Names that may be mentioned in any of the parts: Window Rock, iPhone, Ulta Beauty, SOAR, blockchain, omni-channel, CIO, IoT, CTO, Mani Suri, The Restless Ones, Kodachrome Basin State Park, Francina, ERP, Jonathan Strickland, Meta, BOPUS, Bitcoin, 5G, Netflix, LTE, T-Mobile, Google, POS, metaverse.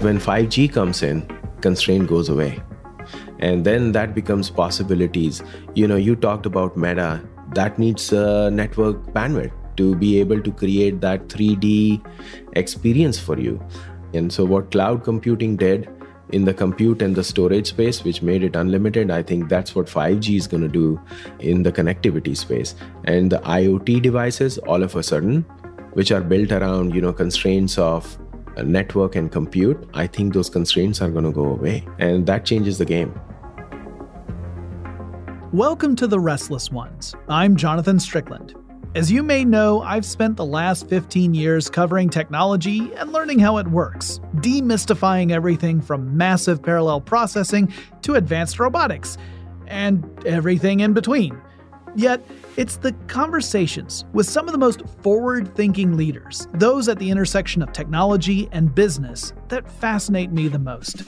When 5G comes in, constraint goes away. And then that becomes possibilities. You know, you talked about Meta. That needs network bandwidth to be able to create that 3D experience for you. And so what cloud computing did in the compute and the storage space, which made it unlimited, I think that's what 5G is going to do in the connectivity space. And the IoT devices, all of a sudden, which are built around, you know, constraints of network and compute, I think those constraints are going to go away. And that changes the game. Welcome to The Restless Ones. I'm Jonathan Strickland. As you may know, I've spent the last 15 years covering technology and learning how it works, demystifying everything from massive parallel processing to advanced robotics, and everything in between. Yet, it's the conversations with some of the most forward-thinking leaders, those at the intersection of technology and business, that fascinate me the most.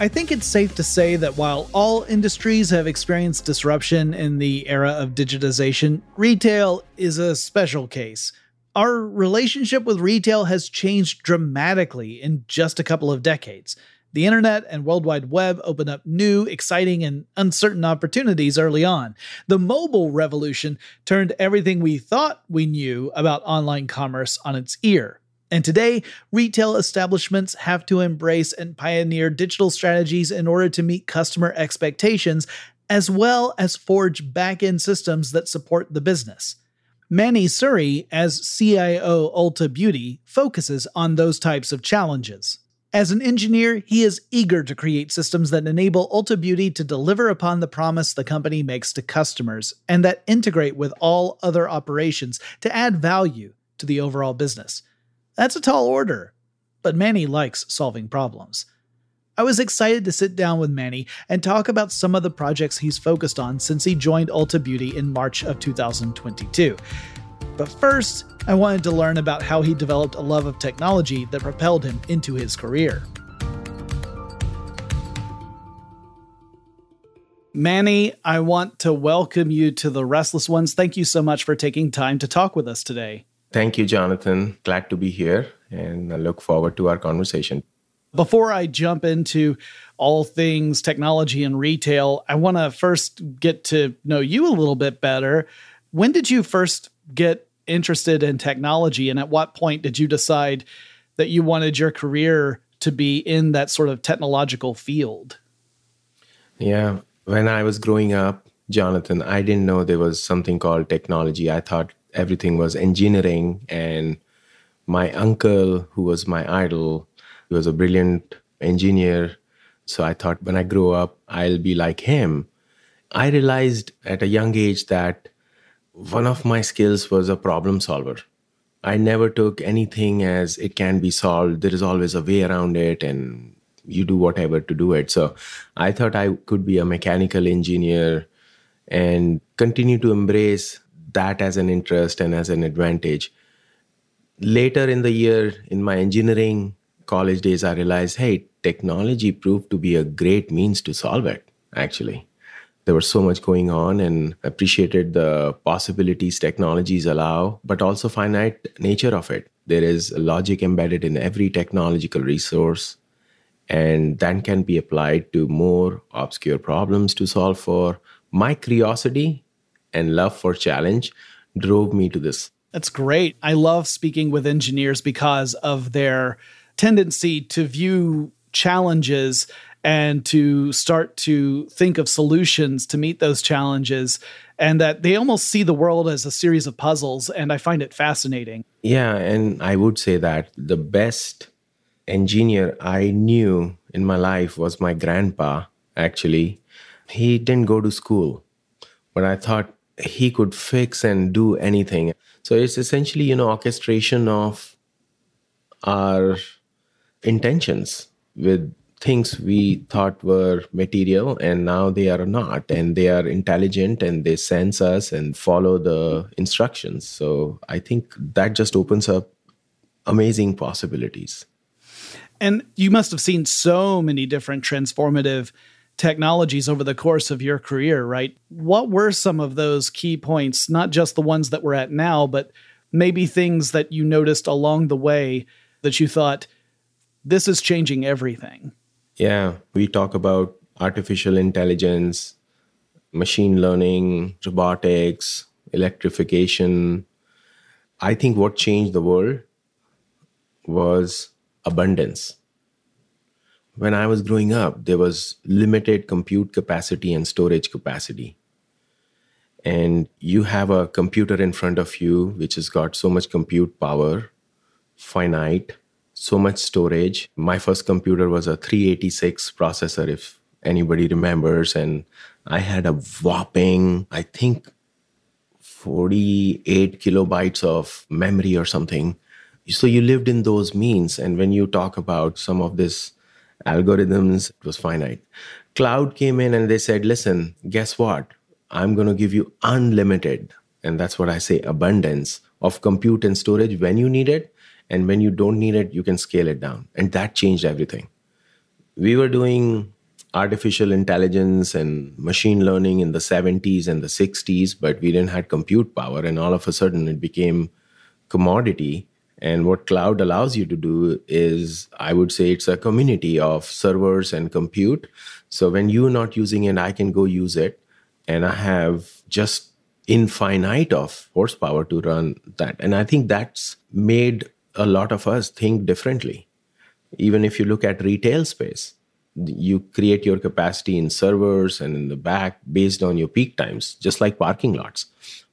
I think it's safe to say that while all industries have experienced disruption in the era of digitization, retail is a special case. Our relationship with retail has changed dramatically in just a couple of decades. The internet and World Wide Web opened up new, exciting, and uncertain opportunities early on. The mobile revolution turned everything we thought we knew about online commerce on its ear. And today, retail establishments have to embrace and pioneer digital strategies in order to meet customer expectations, as well as forge back-end systems that support the business. Mani Suri, as CIO Ulta Beauty, focuses on those types of challenges. As an engineer, he is eager to create systems that enable Ulta Beauty to deliver upon the promise the company makes to customers, and that integrate with all other operations to add value to the overall business. That's a tall order, but Mani likes solving problems. I was excited to sit down with Mani and talk about some of the projects he's focused on since he joined Ulta Beauty in March of 2022. But first, I wanted to learn about how he developed a love of technology that propelled him into his career. Mani, I want to welcome you to The Restless Ones. Thank you so much for taking time to talk with us today. Thank you, Jonathan. Glad to be here, and I look forward to our conversation. Before I jump into all things technology and retail, I want to first get to know you a little bit better. When did you first get interested in technology, and at what point did you decide that you wanted your career to be in that sort of technological field? Yeah, when I was growing up, Jonathan, I didn't know there was something called technology. I thought everything was engineering, and my uncle, who was my idol, he was a brilliant engineer. So I thought when I grow up, I'll be like him. I realized at a young age that one of my skills was a problem solver. I never took anything as it can be solved. There is always a way around it, and you do whatever to do it. So I thought I could be a mechanical engineer and continue to embrace that as an interest and as an advantage. Later in the year, in my engineering college days, I realized, hey, technology proved to be a great means to solve it, actually. There was so much going on, and appreciated the possibilities technologies allow, but also finite nature of it. There is logic embedded in every technological resource, and that can be applied to more obscure problems to solve for. My curiosity and love for challenge drove me to this. That's great. I love speaking with engineers because of their tendency to view challenges and to start to think of solutions to meet those challenges, and that they almost see the world as a series of puzzles, and I find it fascinating. Yeah, and I would say that the best engineer I knew in my life was my grandpa, actually. He didn't go to school, but I thought he could fix and do anything. So it's essentially, you know, orchestration of our intentions with things we thought were material, and now they are not. And they are intelligent, and they sense us and follow the instructions. So I think that just opens up amazing possibilities. And you must have seen so many different transformative technologies over the course of your career, right? What were some of those key points, not just the ones that we're at now, but maybe things that you noticed along the way that you thought, this is changing everything? Yeah, we talk about artificial intelligence, machine learning, robotics, electrification. I think what changed the world was abundance. When I was growing up, there was limited compute capacity and storage capacity. And you have a computer in front of you, which has got so much compute power, finite, so much storage. My first computer was a 386 processor, if anybody remembers. And I had a whopping, I think, 48 kilobytes of memory or something. So you lived in those means. And when you talk about some of this algorithms, it was finite. Cloud came in and they said, listen, guess what? I'm going to give you unlimited, and that's what I say, abundance of compute and storage when you need it. And when you don't need it, you can scale it down. And that changed everything. We were doing artificial intelligence and machine learning in the 70s and the 60s, but we didn't have compute power. And all of a sudden it became commodity. And what cloud allows you to do is, I would say, it's a community of servers and compute. So when you're not using it, I can go use it. And I have just infinite of horsepower to run that. And I think that's made a lot of us think differently. Even if you look at retail space, you create your capacity in servers and in the back based on your peak times, just like parking lots.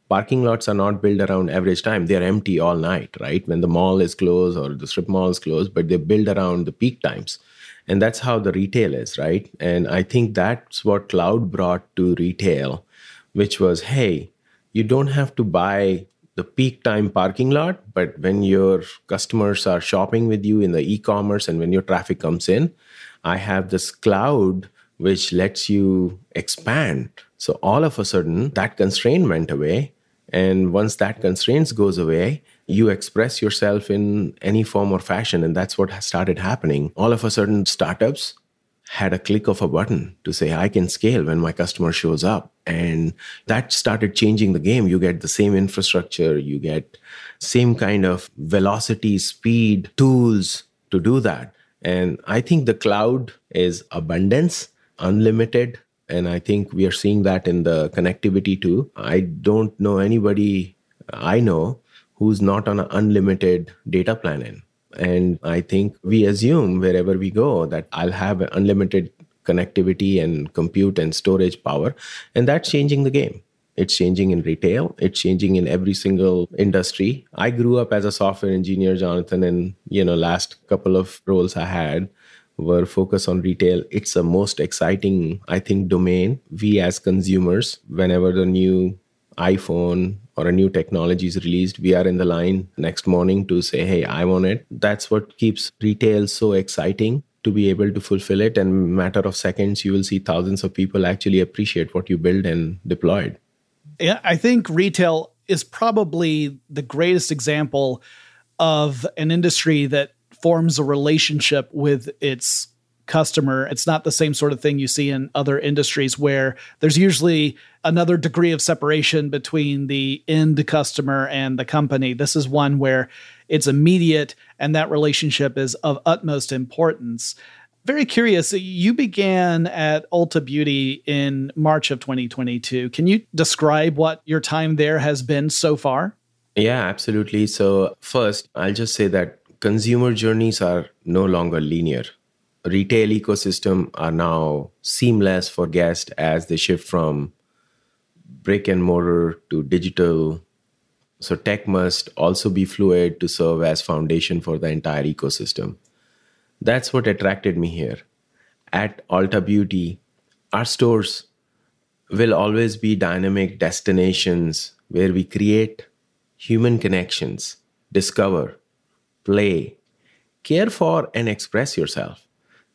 Parking lots are not built around average time. They're empty all night, right? When the mall is closed or the strip mall is closed, but they're built around the peak times. And that's how the retail is, right? And I think that's what cloud brought to retail, which was, hey, you don't have to buy the peak time parking lot, but when your customers are shopping with you in the e-commerce and when your traffic comes in, I have this cloud which lets you expand. So all of a sudden, that constraint went away. And once that constraint goes away, you express yourself in any form or fashion. And that's what has started happening. All of a sudden, startups had a click of a button to say, I can scale when my customer shows up. And that started changing the game. You get the same infrastructure, you get same kind of velocity, speed, tools to do that. And I think the cloud is abundance, unlimited. And I think we are seeing that in the connectivity too. I don't know anybody I know who's not on an unlimited data plan in. And I think we assume wherever we go that I'll have unlimited connectivity and compute and storage power. And that's changing the game. It's changing in retail. It's changing in every single industry. I grew up as a software engineer, Jonathan, and last couple of roles I had were focused on retail. It's the most exciting, I think, domain. We as consumers, whenever the new iPhone or a new technology is released, we are in the line next morning to say, hey, I want it. That's what keeps retail so exciting, to be able to fulfill it. And in a matter of seconds, you will see thousands of people actually appreciate what you build and deployed. Yeah, I think retail is probably the greatest example of an industry that forms a relationship with its customer. It's not the same sort of thing you see in other industries where there's usually another degree of separation between the end customer and the company. This is one where it's immediate and that relationship is of utmost importance. Very curious, you began at Ulta Beauty in March of 2022. Can you describe what your time there has been so far? Yeah, absolutely. So first, I'll just say that consumer journeys are no longer linear. Retail ecosystem are now seamless for guests as they shift from brick and mortar to digital. So tech must also be fluid to serve as foundation for the entire ecosystem. That's what attracted me here. At Ulta Beauty, our stores will always be dynamic destinations where we create human connections, discover, play, care for, and express yourself.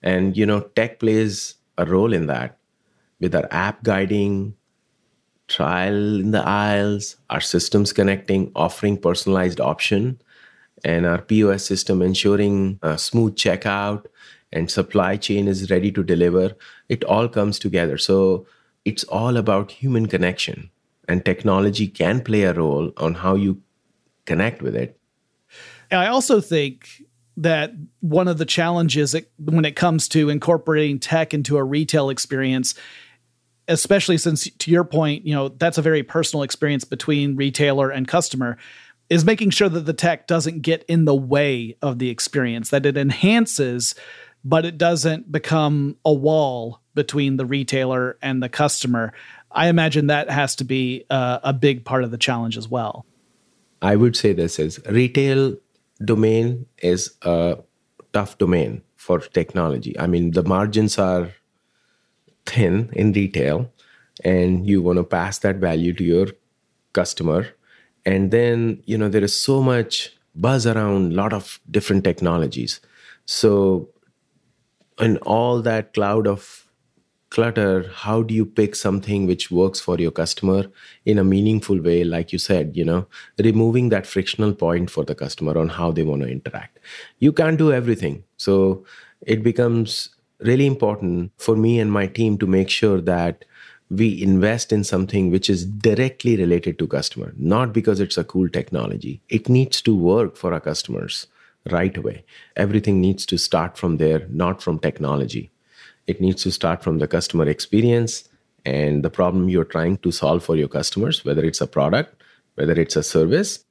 And, tech plays a role in that with our app guiding, trial in the aisles, our systems connecting, offering personalized option, and our POS system ensuring a smooth checkout and supply chain is ready to deliver. It all comes together. So it's all about human connection, and technology can play a role on how you connect with it. I also think that one of the challenges when it comes to incorporating tech into a retail experience, especially since, to your point, you know, that's a very personal experience between retailer and customer, is making sure that the tech doesn't get in the way of the experience, that it enhances, but it doesn't become a wall between the retailer and the customer. I imagine that has to be a big part of the challenge as well. I would say this is retail domain is a tough domain for technology. I mean, the margins are thin in retail, and you want to pass that value to your customer. And then, you know, there is so much buzz around a lot of different technologies. So in all that cloud of clutter, how do you pick something which works for your customer in a meaningful way? Like you said, you know, removing that frictional point for the customer on how they want to interact. You can't do everything. So it becomes really important for me and my team to make sure that we invest in something which is directly related to customer, not because it's a cool technology. It needs to work for our customers right away. Everything needs to start from there, not from technology. It needs to start from the customer experience and the problem you're trying to solve for your customers, whether it's a product, whether it's a service.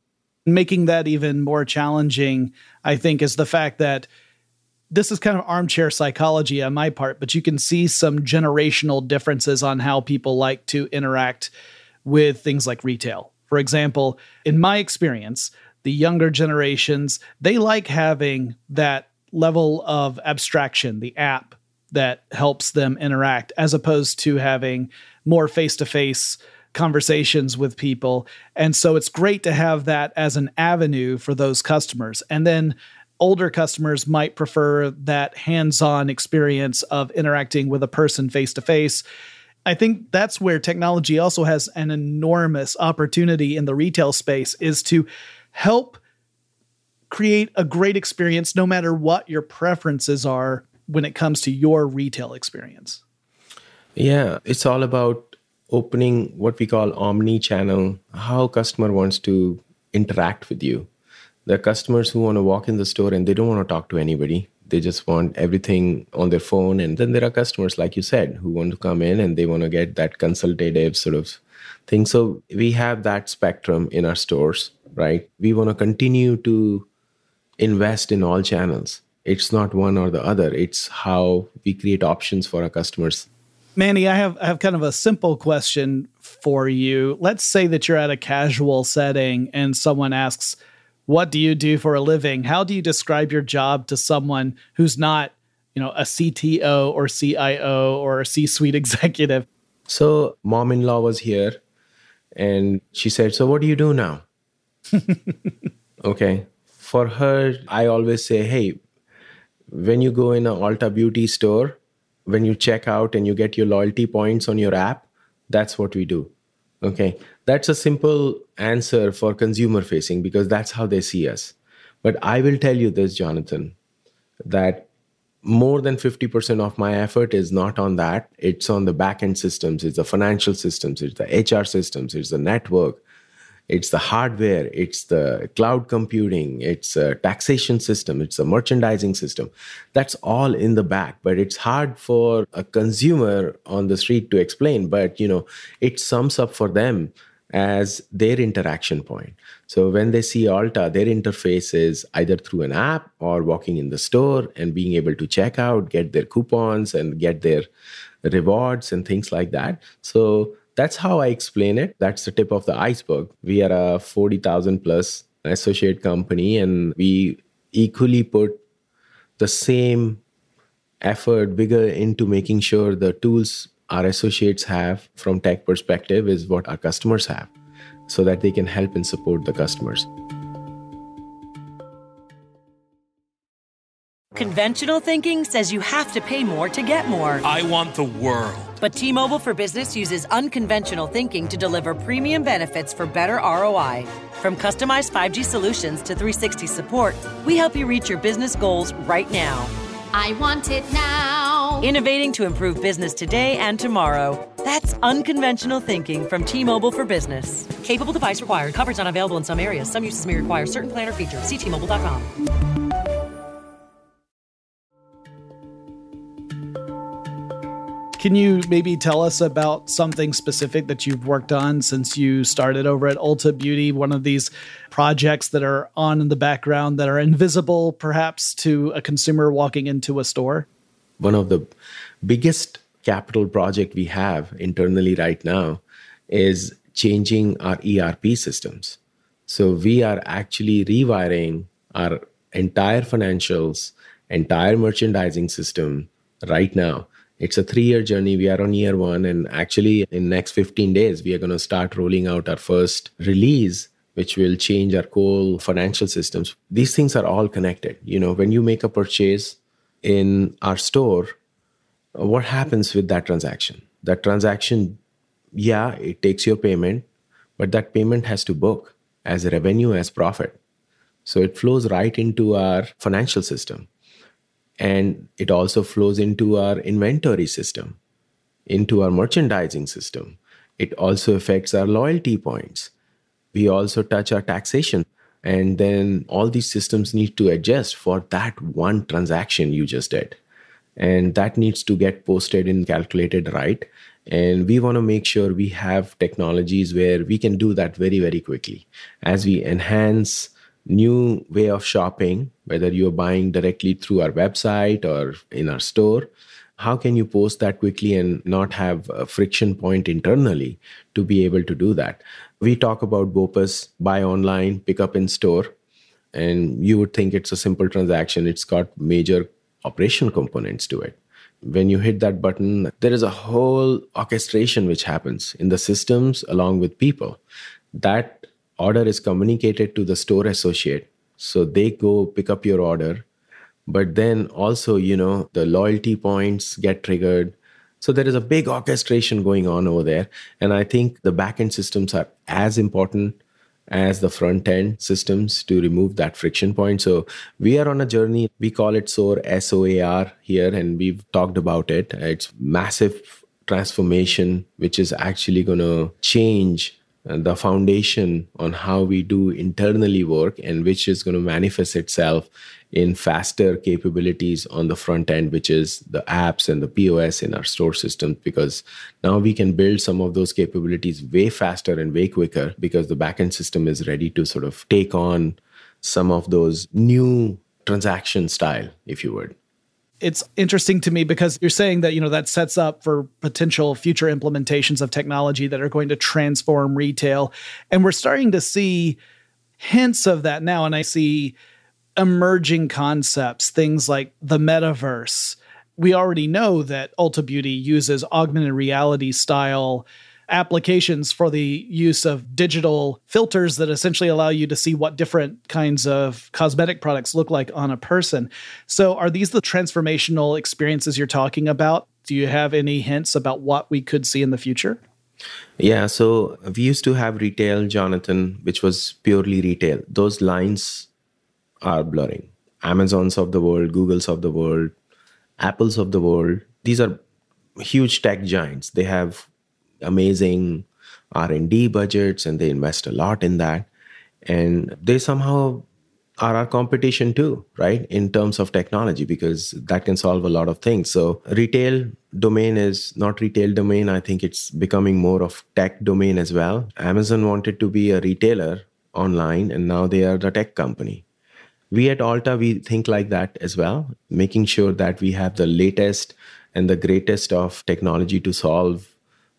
Making that even more challenging, I think, is the fact that this is kind of armchair psychology on my part, but you can see some generational differences on how people like to interact with things like retail. For example, in my experience, the younger generations, they like having that level of abstraction, the app that helps them interact, as opposed to having more face-to-face conversations with people. And so it's great to have that as an avenue for those customers. And then older customers might prefer that hands-on experience of interacting with a person face-to-face. I think that's where technology also has an enormous opportunity in the retail space, is to help create a great experience no matter what your preferences are when it comes to your retail experience. Yeah, it's all about opening what we call omni-channel, how customer wants to interact with you. There are customers who want to walk in the store and they don't want to talk to anybody. They just want everything on their phone. And then there are customers, like you said, who want to come in and they want to get that consultative sort of thing. So we have that spectrum in our stores, right? We want to continue to invest in all channels. It's not one or the other. It's how we create options for our customers. Mani, I have kind of a simple question for you. Let's say that you're at a casual setting and someone asks, "What do you do for a living?" How do you describe your job to someone who's not, you know, a CTO or CIO or a C-suite executive? So mom-in-law was here and she said, "So what do you do now?" Okay. For her, I always say, hey, when you go in an Ulta Beauty store, when you check out and you get your loyalty points on your app, that's what we do. Okay, that's a simple answer for consumer facing because that's how they see us. But I will tell you this, Jonathan, that more than 50% of my effort is not on that. It's on the back-end systems. It's the financial systems. It's the HR systems. It's the network. It's the hardware. It's the cloud computing. It's a taxation system. It's a merchandising system. That's all in the back, but it's hard for a consumer on the street to explain, but you know, it sums up for them as their interaction point. So when they see Ulta, their interface is either through an app or walking in the store and being able to check out, get their coupons and get their rewards and things like that. So that's how I explain it. That's the tip of the iceberg. We are a 40,000 plus associate company, and we equally put the same effort, bigger, into making sure the tools our associates have from tech perspective is what our customers have, so that they can help and support the customers. Conventional thinking says you have to pay more to get more. I want the world. But T-Mobile for Business uses unconventional thinking to deliver premium benefits for better ROI. From customized 5G solutions to 360 support, we help you reach your business goals right now. I want it now. Innovating to improve business today and tomorrow. That's unconventional thinking from T-Mobile for Business. Capable device required. Coverage not available in some areas. Some uses may require certain plan or feature. See T-Mobile.com. Can you maybe tell us about something specific that you've worked on since you started over at Ulta Beauty, one of these projects that are on in the background that are invisible, perhaps, to a consumer walking into a store? One of the biggest capital project we have internally right now is changing our ERP systems. So we are actually rewiring our entire financials, entire merchandising system right now. It's a 3-year journey. We are on year one. And actually, in the next 15 days, we are going to start rolling out our first release, which will change our core financial systems. These things are all connected. You know, when you make a purchase in our store, what happens with that transaction? That transaction, yeah, it takes your payment, but that payment has to book as revenue, as profit. So it flows right into our financial system. And it also flows into our inventory system, into our merchandising system. It also affects our loyalty points. We also touch our taxation. And then all these systems need to adjust for that one transaction you just did. And that needs to get posted and calculated right. And we want to make sure we have technologies where we can do that very, very quickly. As we enhance new way of shopping, whether you're buying directly through our website or in our store, how can you post that quickly and not have a friction point internally to be able to do that? We talk about BOPUS, buy online, pick up in store, and you would think it's a simple transaction. It's got major operational components to it. When you hit that button, there is a whole orchestration which happens in the systems along with people. That order is communicated to the store associate, so they go pick up your order. But then also, you know, the loyalty points get triggered. So there is a big orchestration going on over there. And I think the back-end systems are as important as the front-end systems to remove that friction point. So we are on a journey. We call it SOAR, S-O-A-R here, and we've talked about it. It's massive transformation, which is actually going to change the foundation on how we do internally work, and which is going to manifest itself in faster capabilities on the front end, which is the apps and the POS in our store system, because now we can build some of those capabilities way faster and way quicker because the backend system is ready to sort of take on some of those new transaction style, if you would. It's interesting to me because you're saying that, you know, that sets up for potential future implementations of technology that are going to transform retail. And we're starting to see hints of that now. And I see emerging concepts, things like the metaverse. We already know that Ulta Beauty uses augmented reality style applications for the use of digital filters that essentially allow you to see what different kinds of cosmetic products look like on a person. So are these the transformational experiences you're talking about? Do you have any hints about what we could see in the future? Yeah, so we used to have retail, Jonathan, which was purely retail. Those lines are blurring. Amazons of the world, Googles of the world, Apples of the world. These are huge tech giants. They have amazing R&D budgets, and they invest a lot in that. And they somehow are our competition too, right? In terms of technology, because that can solve a lot of things. So retail domain is not retail domain. I think it's becoming more of tech domain as well. Amazon wanted to be a retailer online, and now they are the tech company. We at Ulta, we think like that as well, making sure that we have the latest and the greatest of technology to solve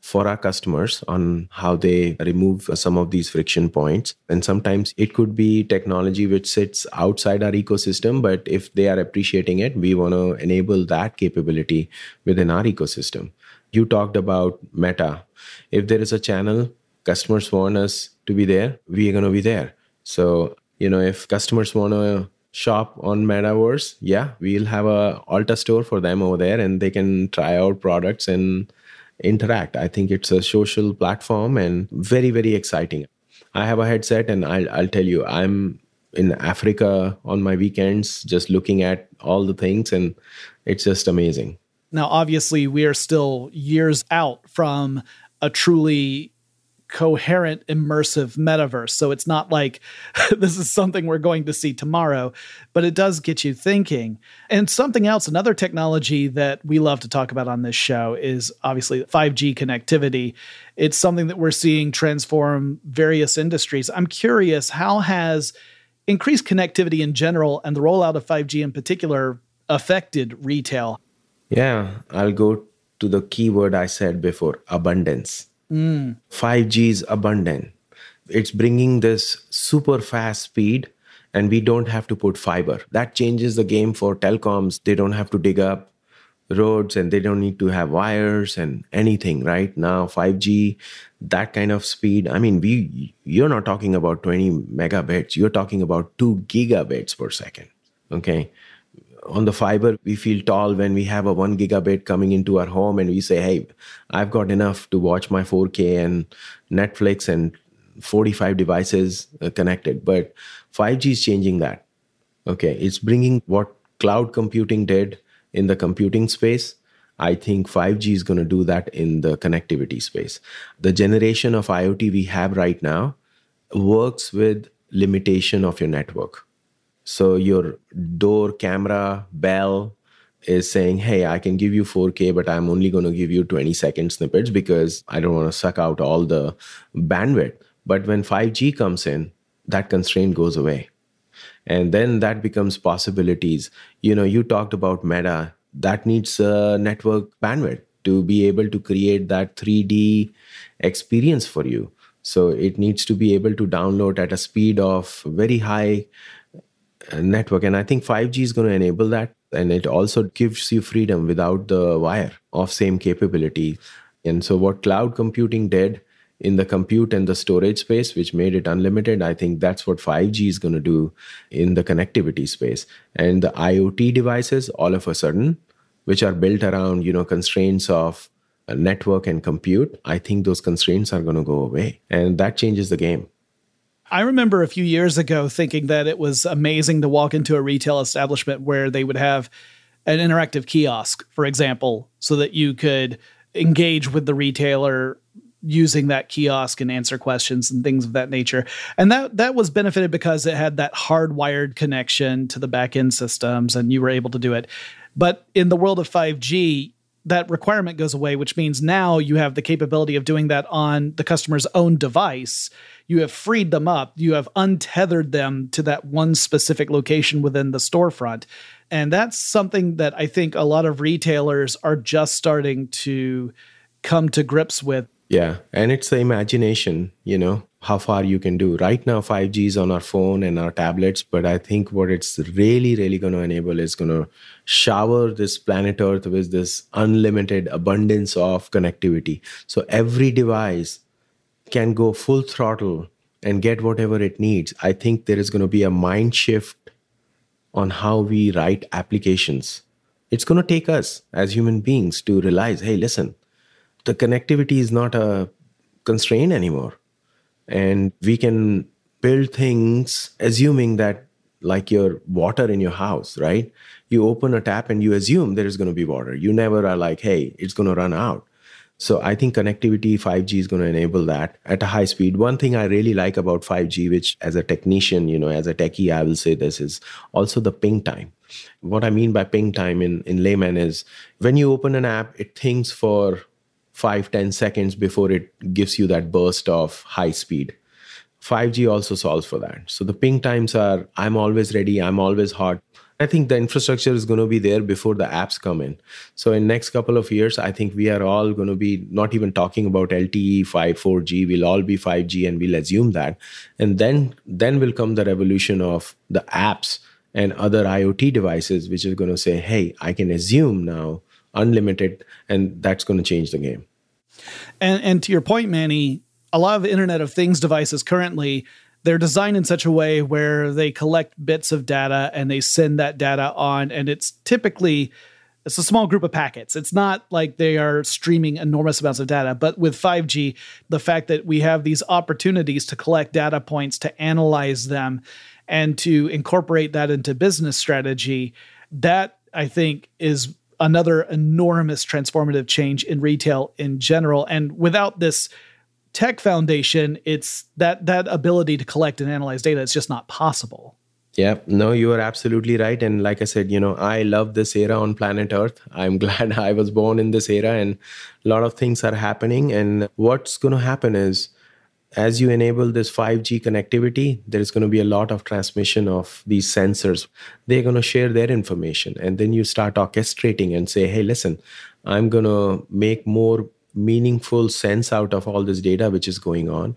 for our customers on how they remove some of these friction points. And sometimes it could be technology which sits outside our ecosystem, but if they are appreciating it, we want to enable that capability within our ecosystem. You talked about Meta. If there is a channel, customers want us to be there, we are going to be there. So, you know, if customers want to shop on Metaverse, yeah, we'll have a Ulta store for them over there, and they can try out products and interact. I think it's a social platform and very, very exciting. I have a headset, and I'll tell you, I'm in Africa on my weekends just looking at all the things, and it's just amazing. Now, obviously, we are still years out from a truly coherent, immersive metaverse. So it's not like this is something we're going to see tomorrow, but it does get you thinking. And something else, another technology that we love to talk about on this show is obviously 5G connectivity. It's something that we're seeing transform various industries. I'm curious, how has increased connectivity in general and the rollout of 5G in particular affected retail? Yeah, I'll go to the keyword I said before, abundance. 5G is abundant. It's bringing this super fast speed, and we don't have to put fiber. That changes the game for telecoms. They don't have to dig up roads and they don't need to have wires and anything right now. 5G, that kind of speed. I mean, you're not talking about 20 megabits. You're talking about 2 gigabits per second. Okay. On the fiber, we feel tall when we have a 1 gigabit coming into our home and we say, hey, I've got enough to watch my 4K and Netflix and 45 devices connected. But 5G is changing that. Okay, it's bringing what cloud computing did in the computing space. I think 5G is going to do that in the connectivity space. The generation of IoT we have right now works with limitation of your network. So your door camera bell is saying, hey, I can give you 4K, but I'm only going to give you 20-second snippets because I don't want to suck out all the bandwidth. But when 5G comes in, that constraint goes away. And then that becomes possibilities. You know, you talked about Meta. That needs network bandwidth to be able to create that 3D experience for you. So it needs to be able to download at a speed of very high network. And I think 5G is going to enable that. And it also gives you freedom without the wire of same capability. And so what cloud computing did in the compute and the storage space, which made it unlimited, I think that's what 5G is going to do in the connectivity space. And the IoT devices, all of a sudden, which are built around, you know, constraints of network and compute, I think those constraints are going to go away. And that changes the game. I remember a few years ago thinking that it was amazing to walk into a retail establishment where they would have an interactive kiosk, for example, so that you could engage with the retailer using that kiosk and answer questions and things of that nature. And that was benefited because it had that hardwired connection to the back-end systems and you were able to do it. But in the world of 5G, that requirement goes away, which means now you have the capability of doing that on the customer's own device. You have freed them up. You have untethered them to that one specific location within the storefront. And that's something that I think a lot of retailers are just starting to come to grips with. Yeah. And it's the imagination, you know, how far you can do. Right now, 5G is on our phone and our tablets. But I think what it's really, really going to enable is going to shower this planet Earth with this unlimited abundance of connectivity. So every device can go full throttle and get whatever it needs. I think there is going to be a mind shift on how we write applications. It's going to take us as human beings to realize, hey, listen, the connectivity is not a constraint anymore. And we can build things assuming that, like your water in your house, right? You open a tap and you assume there is going to be water. You never are like, hey, it's going to run out. So I think connectivity, 5G is going to enable that at a high speed. One thing I really like about 5G, which as a technician, you know, as a techie, I will say this, is also the ping time. What I mean by ping time in layman is when you open an app, it thinks for 5-10 seconds before it gives you that burst of high speed. 5G also solves for that. So the ping times are, I'm always ready, I'm always hot. I think the infrastructure is going to be there before the apps come in. So in next couple of years, I think we are all going to be not even talking about LTE, 5, 4G. We'll all be 5G and we'll assume that. And then will come the revolution of the apps and other IoT devices, which is going to say, hey, I can assume now unlimited, and that's going to change the game. And to your point, Mani, a lot of Internet of Things devices currently, they're designed in such a way where they collect bits of data and they send that data on. And it's typically, it's a small group of packets. It's not like they are streaming enormous amounts of data. But with 5G, the fact that we have these opportunities to collect data points, to analyze them, and to incorporate that into business strategy, that I think is another enormous transformative change in retail in general. And without this tech foundation, it's that ability to collect and analyze data. It's just not possible. Yeah, no, you are absolutely right. And like I said, I love this era on planet Earth. I'm glad I was born in this era, and a lot of things are happening. And what's going to happen is, as you enable this 5G connectivity, there's going to be a lot of transmission of these sensors. They're going to share their information. And then you start orchestrating and say, hey, listen, I'm going to make more meaningful sense out of all this data which is going on.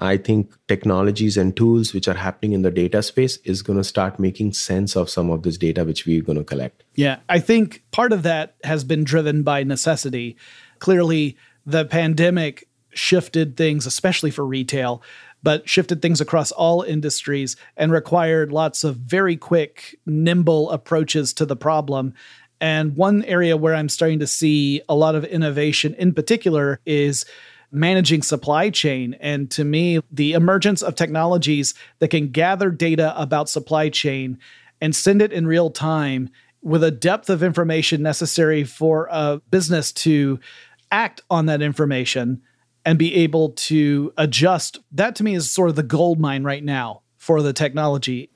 I think technologies and tools which are happening in the data space is going to start making sense of some of this data which we're going to collect. Yeah, I think part of that has been driven by necessity. Clearly, the pandemic shifted things, especially for retail, but shifted things across all industries and required lots of very quick, nimble approaches to the problem. And one area where I'm starting to see a lot of innovation in particular is managing supply chain. And to me, the emergence of technologies that can gather data about supply chain and send it in real time with a depth of information necessary for a business to act on that information and be able to adjust, that to me is sort of the gold mine right now for the technology.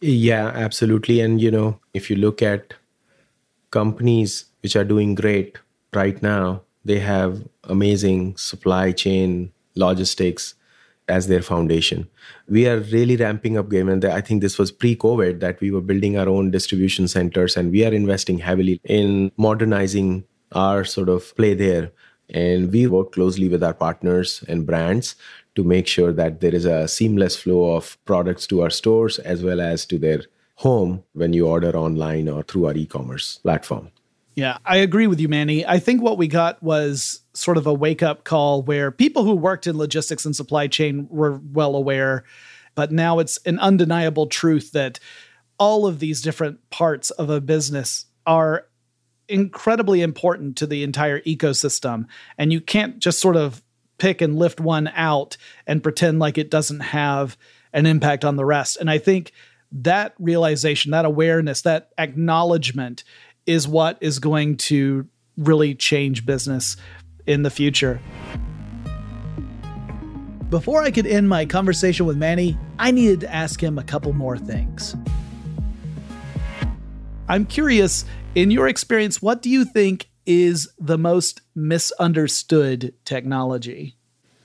Yeah, absolutely. And, if you look at companies which are doing great right now, they have amazing supply chain logistics as their foundation. We are really ramping up game. And I think this was pre-COVID that we were building our own distribution centers, and we are investing heavily in modernizing our sort of play there. And we work closely with our partners and brands to make sure that there is a seamless flow of products to our stores as well as to their home when you order online or through our e-commerce platform. Yeah, I agree with you, Mani. I think what we got was sort of a wake-up call where people who worked in logistics and supply chain were well aware, but now it's an undeniable truth that all of these different parts of a business are incredibly important to the entire ecosystem. And you can't just sort of pick and lift one out and pretend like it doesn't have an impact on the rest. And I think that realization, that awareness, that acknowledgement is what is going to really change business in the future. Before I could end my conversation with Mani, I needed to ask him a couple more things. I'm curious, in your experience, what do you think is the most misunderstood technology?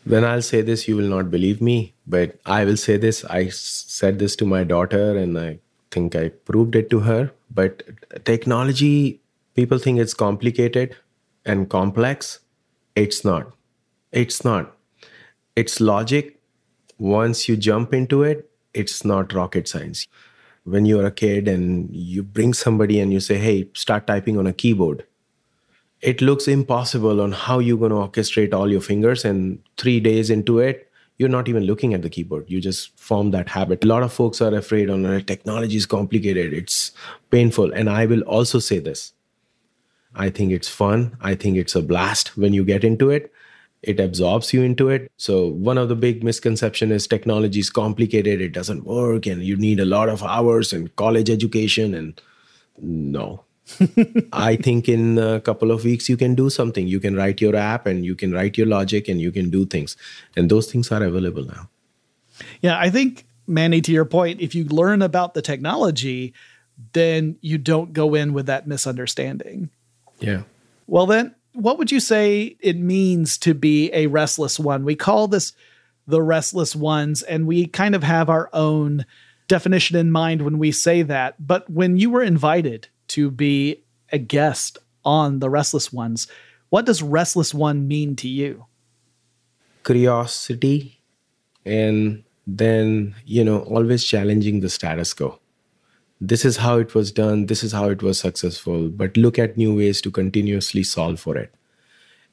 When I'll say this, you will not believe me, but I will say this. I said this to my daughter, and I think I proved it to her. But technology, people think it's complicated and complex. It's not. It's not. It's logic. Once you jump into it, it's not rocket science. When you're a kid and you bring somebody and you say, hey, start typing on a keyboard, it looks impossible on how you're going to orchestrate all your fingers. And 3 days into it, you're not even looking at the keyboard. You just form that habit. A lot of folks are afraid technology is complicated. It's painful. And I will also say this. I think it's fun. I think it's a blast when you get into it. It absorbs you into it. So one of the big misconceptions is technology is complicated. It doesn't work. And you need a lot of hours and college education. And no, I think in a couple of weeks, you can do something. You can write your app and you can write your logic and you can do things. And those things are available now. Yeah, I think, Mani, to your point, if you learn about the technology, then you don't go in with that misunderstanding. Yeah. Well, then, what would you say it means to be a restless one? We call this the restless ones, and we kind of have our own definition in mind when we say that. But when you were invited to be a guest on the Restless Ones, what does restless one mean to you? Curiosity, and then, always challenging the status quo. This is how it was done. This is how it was successful. But look at new ways to continuously solve for it.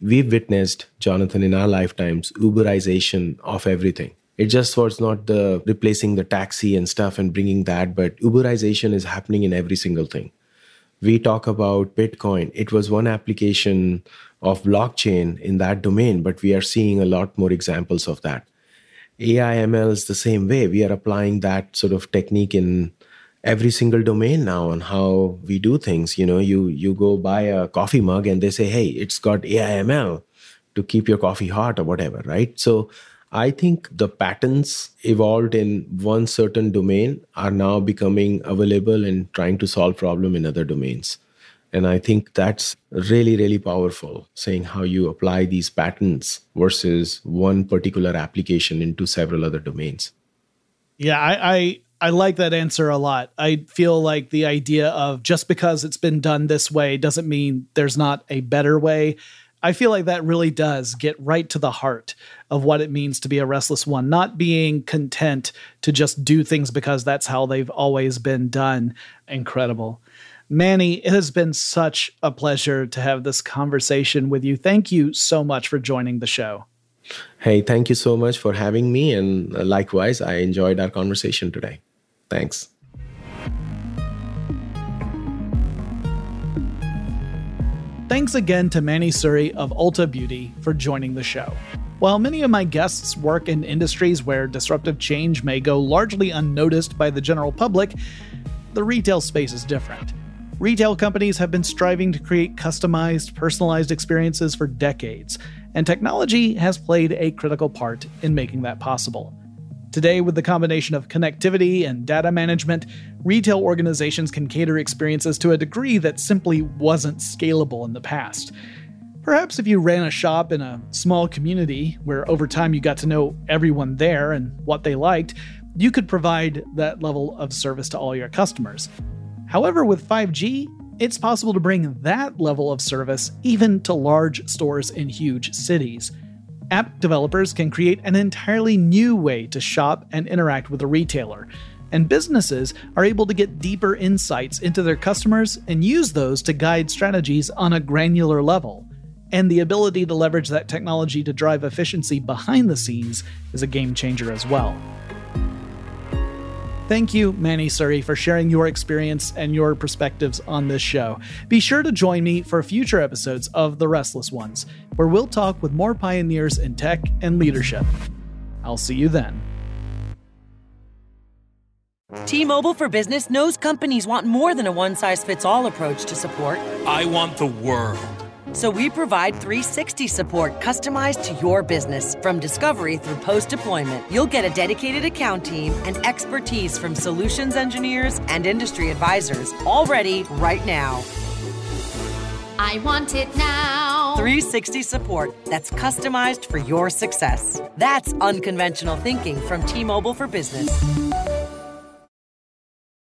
We've witnessed, Jonathan, in our lifetimes, Uberization of everything. It just was not the replacing the taxi and stuff and bringing that, but Uberization is happening in every single thing. We talk about Bitcoin. It was one application of blockchain in that domain, but we are seeing a lot more examples of that. AI ML is the same way. We are applying that sort of technique in every single domain now on how we do things. You go buy a coffee mug and they say, hey, it's got AI ML to keep your coffee hot or whatever, right? So I think the patents evolved in one certain domain are now becoming available and trying to solve problem in other domains. And I think that's really, really powerful, saying how you apply these patents versus one particular application into several other domains. Yeah, I like that answer a lot. I feel like the idea of just because it's been done this way doesn't mean there's not a better way. I feel like that really does get right to the heart of what it means to be a restless one, not being content to just do things because that's how they've always been done. Incredible. Mani, it has been such a pleasure to have this conversation with you. Thank you so much for joining the show. Hey, thank you so much for having me. And likewise, I enjoyed our conversation today. Thanks. Thanks again to Mani Suri of Ulta Beauty for joining the show. While many of my guests work in industries where disruptive change may go largely unnoticed by the general public, the retail space is different. Retail companies have been striving to create customized, personalized experiences for decades, and technology has played a critical part in making that possible. Today, with the combination of connectivity and data management, retail organizations can cater experiences to a degree that simply wasn't scalable in the past. Perhaps if you ran a shop in a small community where over time you got to know everyone there and what they liked, you could provide that level of service to all your customers. However, with 5G, it's possible to bring that level of service even to large stores in huge cities. App developers can create an entirely new way to shop and interact with a retailer, and businesses are able to get deeper insights into their customers and use those to guide strategies on a granular level. And the ability to leverage that technology to drive efficiency behind the scenes is a game changer as well. Thank you, Mani Suri, for sharing your experience and your perspectives on this show. Be sure to join me for future episodes of The Restless Ones, where we'll talk with more pioneers in tech and leadership. I'll see you then. T-Mobile for Business knows companies want more than a one-size-fits-all approach to support. I want the world. So we provide 360 support customized to your business. From discovery through post-deployment, you'll get a dedicated account team and expertise from solutions engineers and industry advisors, all ready right now. I want it now. 360 support that's customized for your success. That's unconventional thinking from T-Mobile for Business.